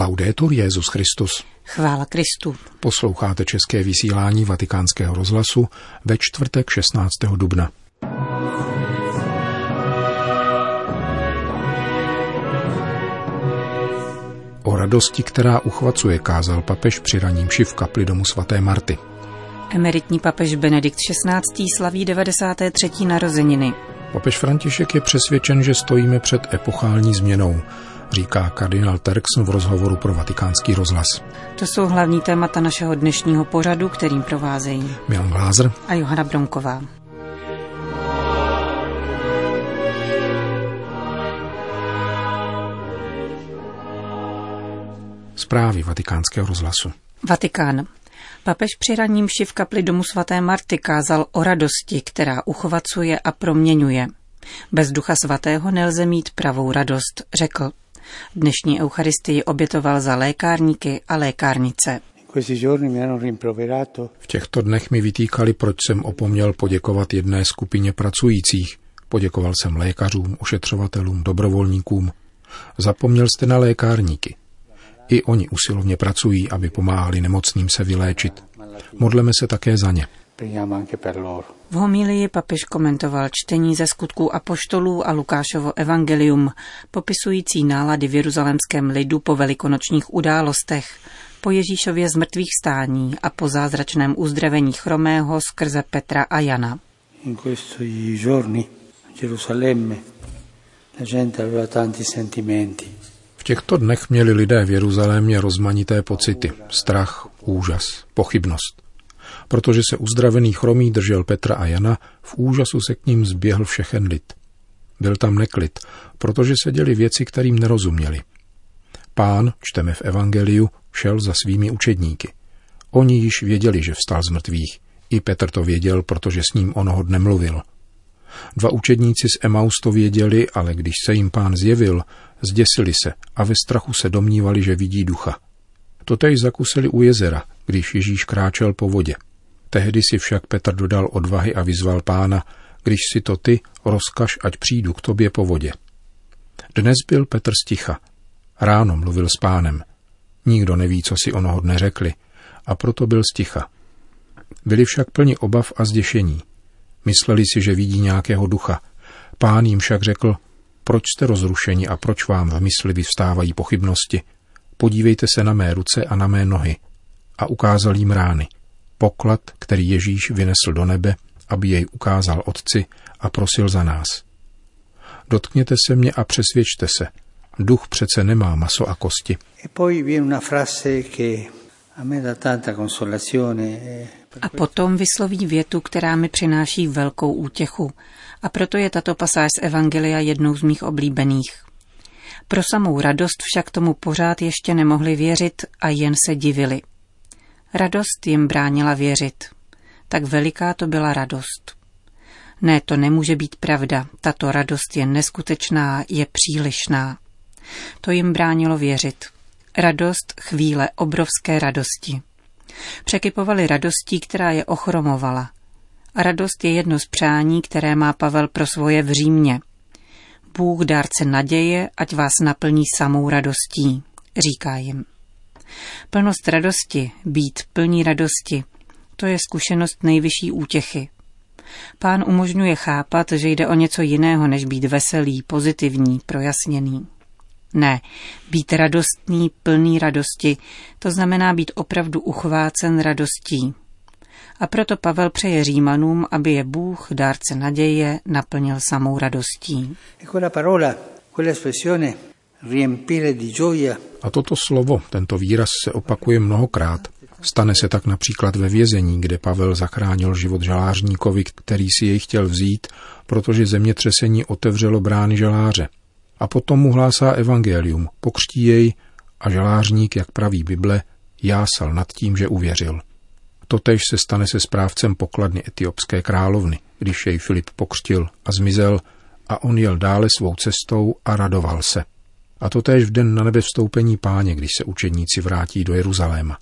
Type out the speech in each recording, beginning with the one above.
Laudetur Jesus Christus. Chvála Kristu. Posloucháte české vysílání Vatikánského rozhlasu ve čtvrtek 16. dubna. O radosti, která uchvacuje, kázal papež při raní mši v kapli domu svaté Marty. Emeritní papež Benedikt XVI. Slaví 93. narozeniny. Papež František je přesvědčen, že stojíme před epochální změnou, říká kardinál Turkson v rozhovoru pro Vatikánský rozhlas. To jsou hlavní témata našeho dnešního pořadu, kterým provázejí Milan Glázer a Johana Bronková. Zprávy Vatikánského rozhlasu. Vatikán. Papež při raní mši v kapli domu svaté Marty kázal o radosti, která uchvacuje a proměňuje. Bez Ducha svatého nelze mít pravou radost, řekl. Dnešní eucharistii obětoval za lékárníky a lékárnice. V těchto dnech mi vytýkali, proč jsem opomněl poděkovat jedné skupině pracujících. Poděkoval jsem lékařům, ošetřovatelům, dobrovolníkům. Zapomněl jste na lékárníky. I oni usilovně pracují, aby pomáhali nemocným se vyléčit. Modleme se také za ně. V homilii papež komentoval čtení ze Skutků apoštolů a Lukášovo evangelium, popisující nálady v jeruzalémském lidu po velikonočních událostech, po Ježíšově zmrtvých stání a po zázračném uzdravení chromého skrze Petra a Jana. V těchto dnech měli lidé v Jeruzalémě rozmanité pocity, strach, úžas, pochybnost. Protože se uzdravený chromý držel Petra a Jana, v úžasu se k ním zběhl všechen lid. Byl tam neklid, protože se děly věci, kterým nerozuměli. Pán, čteme v evangeliu, šel za svými učedníky. Oni již věděli, že vstal z mrtvých. I Petr to věděl, protože s ním onoho dne mluvil. Dva učedníci z Emaus to věděli, ale když se jim Pán zjevil, zděsili se a ve strachu se domnívali, že vidí ducha. Totéž zakusili u jezera, když Ježíš kráčel po vodě. Tehdy si však Petr dodal odvahy a vyzval Pána, když si to ty, rozkaž, ať přijdu k tobě po vodě. Dnes byl Petr sticha. Ráno mluvil s Pánem. Nikdo neví, co si onoho dne řekli, a proto byl sticha. Byli však plni obav a zděšení. Mysleli si, že vidí nějakého ducha. Pán jim však řekl, proč jste rozrušeni a proč vám v mysli vyvstávají pochybnosti? Podívejte se na mé ruce a na mé nohy. A ukázal jim rány. Poklad, který Ježíš vynesl do nebe, aby jej ukázal Otci a prosil za nás. Dotkněte se mě a přesvědčte se. Duch přece nemá maso a kosti. A potom vysloví větu, která mi přináší velkou útěchu. A proto je tato pasáž z Evangelia jednou z mých oblíbených. Pro samou radost však tomu pořád ještě nemohli věřit a jen se divili. Radost jim bránila věřit. Tak veliká to byla radost. Ne, to nemůže být pravda. Tato radost je neskutečná, je přílišná. To jim bránilo věřit. Radost chvíle obrovské radosti. Překypovali radostí, která je ochromovala. A radost je jedno z přání, které má Pavel pro svoje v Římě. Bůh, dárce naděje, ať vás naplní samou radostí, říká jim. Plnost radosti, být plní radosti, to je zkušenost nejvyšší útěchy. Pán umožňuje chápat, že jde o něco jiného, než být veselý, pozitivní, projasněný. Ne, být radostný, plný radosti, to znamená být opravdu uchvácen radostí. A proto Pavel přeje Římanům, aby je Bůh, dárce naděje, naplnil samou radostí. A toto slovo, tento výraz se opakuje mnohokrát. Stane se tak například ve vězení, kde Pavel zachránil život žalářníkovi, který si jej chtěl vzít, protože zemětřesení otevřelo brány žaláře. A potom mu hlásá evangelium, pokřtí jej a žalářník, jak praví Bible, jásal nad tím, že uvěřil. Totéž se stane se správcem pokladny etiopské královny, když jej Filip pokřtil a zmizel a on jel dále svou cestou a radoval se. A totéž v den na nebe vstoupení Páně, když se učedníci vrátí do Jeruzaléma.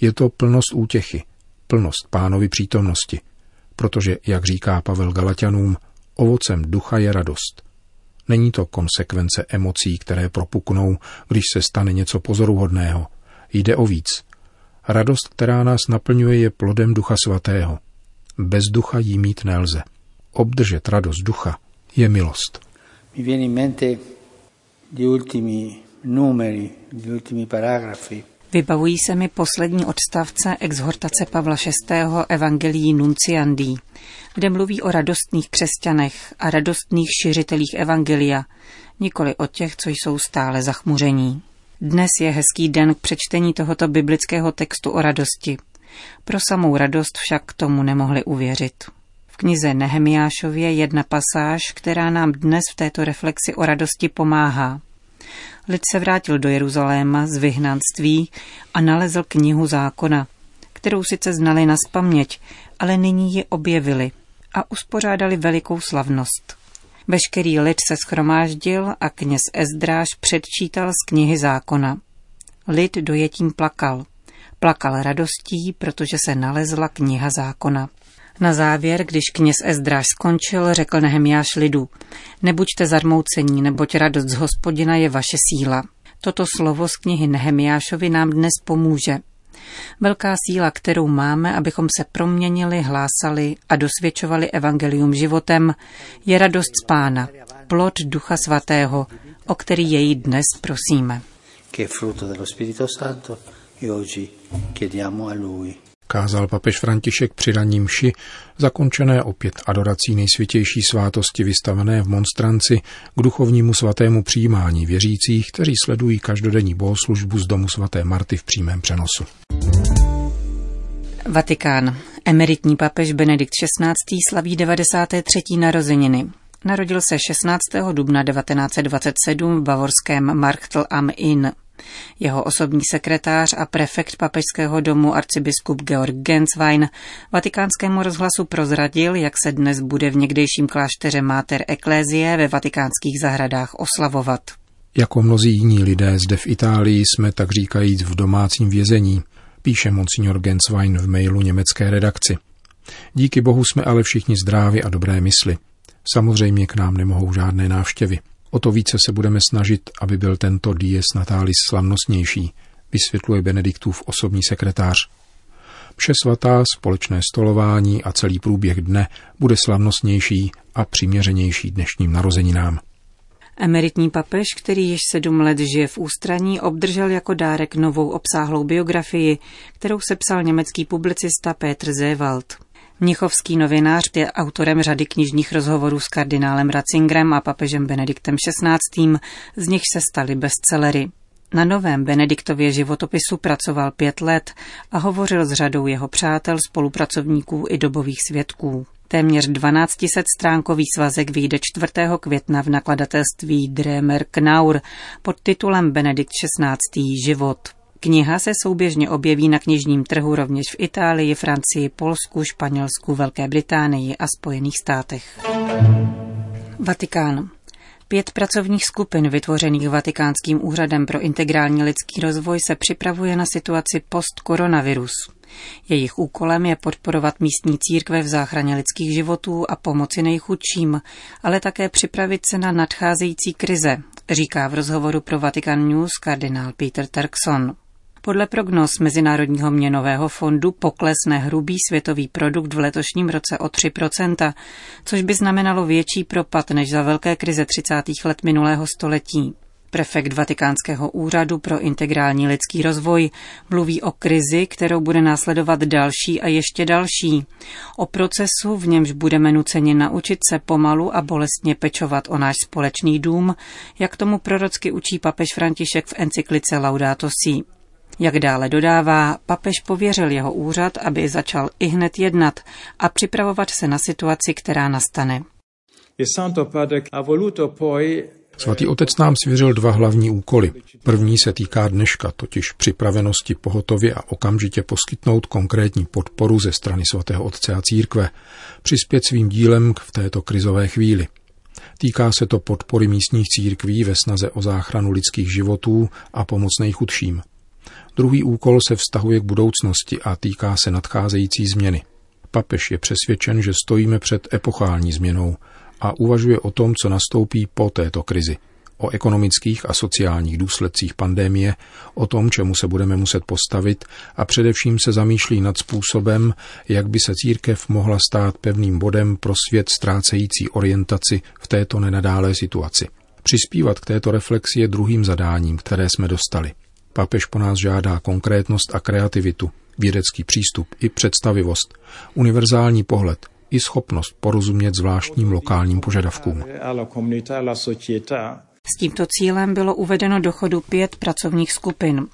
Je to plnost útěchy, plnost Pánovy přítomnosti, protože, jak říká Pavel Galaťanům, ovocem ducha je radost. Není to konsekvence emocí, které propuknou, když se stane něco pozoruhodného. Jde o víc. Radost, která nás naplňuje, je plodem Ducha Svatého. Bez ducha jí mít nelze. Obdržet radost ducha je milost. Mi viene in mente gli ultimi numeri, gli ultimi paragrafi. Vybavují se mi poslední odstavce exhortace Pavla VI. Evangelii Nunciandii, kde mluví o radostných křesťanech a radostných šiřitelích evangelia, nikoli o těch, co jsou stále zachmuření. Dnes je hezký den k přečtení tohoto biblického textu o radosti. Pro samou radost však tomu nemohli uvěřit. V knize Nehemiášově jedna pasáž, která nám dnes v této reflexi o radosti pomáhá. Lid se vrátil do Jeruzaléma z vyhnanství a nalezl knihu zákona, kterou sice znali nazpaměť, ale nyní ji objevili a uspořádali velikou slavnost. Veškerý lid se shromáždil a kněz Ezdráž předčítal z knihy zákona. Lid dojetím plakal. Plakal radostí, protože se nalezla kniha zákona. Na závěr, když kněz Ezdráž skončil, řekl Nehemiáš lidu: Nebuďte zarmoucení, neboť radost z Hospodina je vaše síla. Toto slovo z knihy Nehemiášovi nám dnes pomůže. Velká síla, kterou máme, abychom se proměnili, hlásali a dosvědčovali evangelium životem, je radost z Pána, plod Ducha Svatého, o který jej dnes prosíme. Kázal papež František při ranní mši, zakončené opět adorací Nejsvětější svátosti vystavené v monstranci k duchovnímu svatému přijímání věřících, kteří sledují každodenní bohoslužbu z domu svaté Marty v přímém přenosu. Vatikán. Emeritní papež Benedikt XVI. Slaví 93. narozeniny. Narodil se 16. dubna 1927 v bavorském Marktl Am Inn. Jeho osobní sekretář a prefekt papežského domu arcibiskup Georg Genswein Vatikánskému rozhlasu prozradil, jak se dnes bude v někdejším klášteře Mater Ecclesie ve vatikánských zahradách oslavovat. Jako mnozí jiní lidé zde v Itálii jsme tak říkajíc v domácím vězení, píše monsignor Genswein v mailu německé redakci. Díky Bohu jsme ale všichni zdraví a dobré mysli. Samozřejmě k nám nemohou žádné návštěvy. O to více se budeme snažit, aby byl tento dies natalis slavnostnější, vysvětluje Benediktův osobní sekretář. Mše svatá, společné stolování a celý průběh dne bude slavnostnější a přiměřenější dnešním narozeninám. Emeritní papež, který již 7 let žije v ústraní, obdržel jako dárek novou obsáhlou biografii, kterou sepsal německý publicista Petr Zewald. Mnichovský novinář je autorem řady knižních rozhovorů s kardinálem Ratzingerem a papežem Benediktem XVI., z nich se staly bestsellery. Na novém Benediktově životopisu pracoval 5 let a hovořil s řadou jeho přátel, spolupracovníků i dobových svědků. Téměř 1200stránkový svazek vyjde 4. května v nakladatelství Drämer Knaur pod titulem Benedikt XVI. Život. Kniha se souběžně objeví na knižním trhu rovněž v Itálii, Francii, Polsku, Španělsku, Velké Británii a Spojených státech. Vatikán. 5 pracovních skupin vytvořených Vatikánským úřadem pro integrální lidský rozvoj se připravuje na situaci post-koronavirus. Jejich úkolem je podporovat místní církve v záchraně lidských životů a pomoci nejchudším, ale také připravit se na nadcházející krize, říká v rozhovoru pro Vatican News kardinál Peter Turkson. Podle prognóz Mezinárodního měnového fondu poklesne hrubý světový produkt v letošním roce o 3%, což by znamenalo větší propad než za velké krize 30. let minulého století. Prefekt Vatikánského úřadu pro integrální lidský rozvoj mluví o krizi, kterou bude následovat další a ještě další, o procesu, v němž budeme nuceni naučit se pomalu a bolestně pečovat o náš společný dům, jak tomu prorocky učí papež František v encyklice Laudato Si'. Jak dále dodává, papež pověřil jeho úřad, aby začal ihned jednat a připravovat se na situaci, která nastane. Svatý otec nám svěřil 2 hlavní úkoly. První se týká dneška, totiž připravenosti pohotově a okamžitě poskytnout konkrétní podporu ze strany svatého otce a církve, přispět svým dílem v této krizové chvíli. Týká se to podpory místních církví ve snaze o záchranu lidských životů a pomoc nejchudším. Druhý úkol se vztahuje k budoucnosti a týká se nadcházející změny. Papež je přesvědčen, že stojíme před epochální změnou a uvažuje o tom, co nastoupí po této krizi, o ekonomických a sociálních důsledcích pandémie, o tom, čemu se budeme muset postavit a především se zamýšlí nad způsobem, jak by se církev mohla stát pevným bodem pro svět ztrácející orientaci v této nenadálé situaci. Přispívat k této reflexi je druhým zadáním, které jsme dostali. Papež po nás žádá konkrétnost a kreativitu, vědecký přístup i představivost, univerzální pohled i schopnost porozumět zvláštním lokálním požadavkům. S tímto cílem bylo uvedeno do chodu 5 pracovních skupin.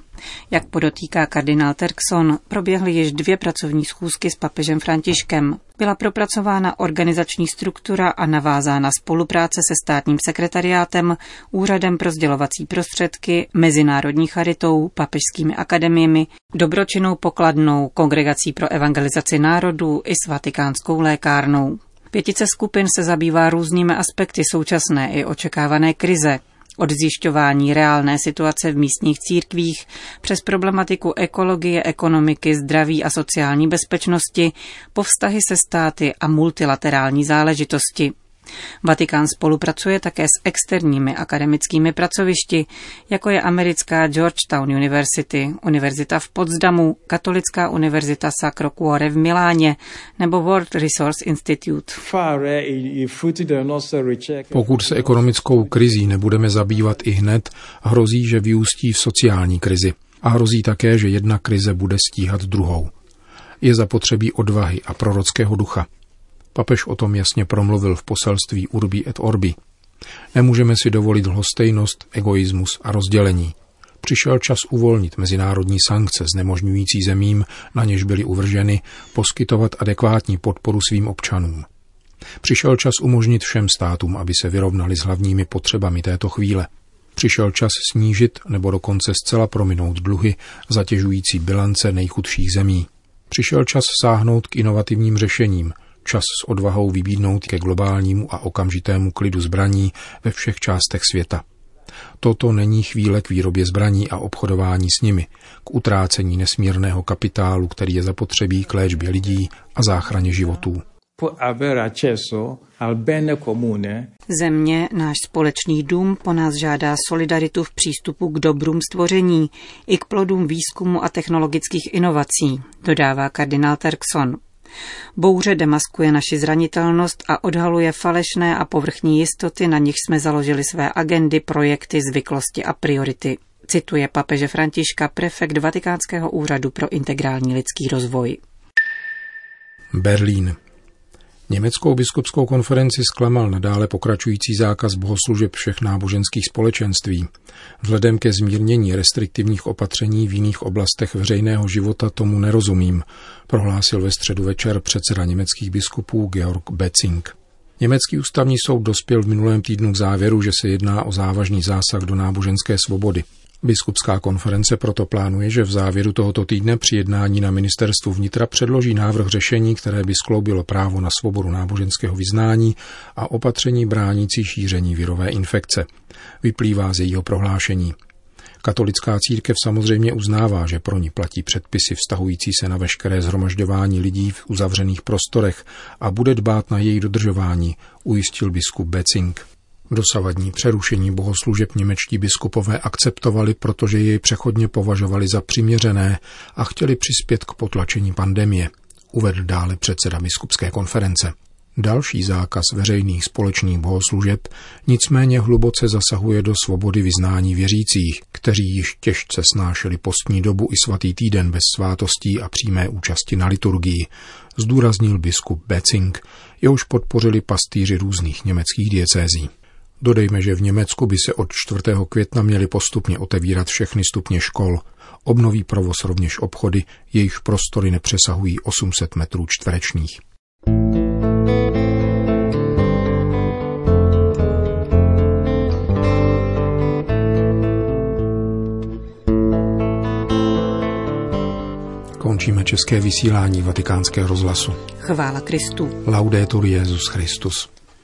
Jak podotýká kardinál Turkson, proběhly již 2 pracovní schůzky s papežem Františkem. Byla propracována organizační struktura a navázána spolupráce se státním sekretariátem, úřadem pro sdělovací prostředky, mezinárodní charitou, papežskými akademiemi, dobročinnou pokladnou, kongregací pro evangelizaci národů i s vatikánskou lékárnou. Pětice skupin se zabývá různými aspekty současné i očekávané krize, od zjišťování reálné situace v místních církvích přes problematiku ekologie, ekonomiky, zdraví a sociální bezpečnosti, po vztahy se státy a multilaterální záležitosti. Vatikán spolupracuje také s externími akademickými pracovišti, jako je americká Georgetown University, univerzita v Potsdamu, katolická univerzita Sacro Cuore v Miláně nebo World Resource Institute. Pokud se ekonomickou krizí nebudeme zabývat i hned, hrozí, že vyústí v sociální krizi. A hrozí také, že jedna krize bude stíhat druhou. Je zapotřebí odvahy a prorockého ducha. Papež o tom jasně promluvil v poselství Urbi et Orbi. Nemůžeme si dovolit lhostejnost, egoismus a rozdělení. Přišel čas uvolnit mezinárodní sankce znemožňující zemím, na něž byly uvrženy, poskytovat adekvátní podporu svým občanům. Přišel čas umožnit všem státům, aby se vyrovnali s hlavními potřebami této chvíle. Přišel čas snížit nebo dokonce zcela prominout dluhy zatěžující bilance nejchudších zemí. Přišel čas sáhnout k inovativním řešením, čas s odvahou vybídnout ke globálnímu a okamžitému klidu zbraní ve všech částech světa. Toto není chvíle k výrobě zbraní a obchodování s nimi, k utrácení nesmírného kapitálu, který je zapotřebí k léčbě lidí a záchraně životů. Země, náš společný dům, po nás žádá solidaritu v přístupu k dobrům stvoření i k plodům výzkumu a technologických inovací, dodává kardinál Turkson. Bouře demaskuje naši zranitelnost a odhaluje falešné a povrchní jistoty, na nich jsme založili své agendy, projekty, zvyklosti a priority, cituje papeže Františka prefekt Vatikánského úřadu pro integrální lidský rozvoj. Berlín. Německou biskupskou konferenci zklamal nadále pokračující zákaz bohoslužeb všech náboženských společenství. Vzhledem ke zmírnění restriktivních opatření v jiných oblastech veřejného života tomu nerozumím, prohlásil ve středu večer předseda německých biskupů Georg Bätzing. Německý ústavní soud dospěl v minulém týdnu k závěru, že se jedná o závažný zásah do náboženské svobody. Biskupská konference proto plánuje, že v závěru tohoto týdne při jednání na ministerstvu vnitra předloží návrh řešení, které by skloubilo právo na svobodu náboženského vyznání a opatření bránící šíření virové infekce. Vyplývá z jejího prohlášení. Katolická církev samozřejmě uznává, že pro ní platí předpisy vztahující se na veškeré shromažďování lidí v uzavřených prostorech a bude dbát na její dodržování, ujistil biskup Bätzing. Dosavadní přerušení bohoslužeb němečtí biskupové akceptovali, protože jej přechodně považovali za přiměřené a chtěli přispět k potlačení pandemie, uvedl dále předseda biskupské konference. Další zákaz veřejných společných bohoslužeb nicméně hluboce zasahuje do svobody vyznání věřících, kteří již těžce snášeli postní dobu i svatý týden bez svátostí a přímé účasti na liturgii, zdůraznil biskup Bätzing, jehož podpořili pastýři různých německých diecézí. Dodejme, že v Německu by se od 4. května měly postupně otevírat všechny stupně škol. Obnoví provoz rovněž obchody, jejichž prostory nepřesahují 800 metrů čtverečních. Končíme české vysílání Vatikánského rozhlasu. Chvála Kristu. Laudetur Jesus Christus.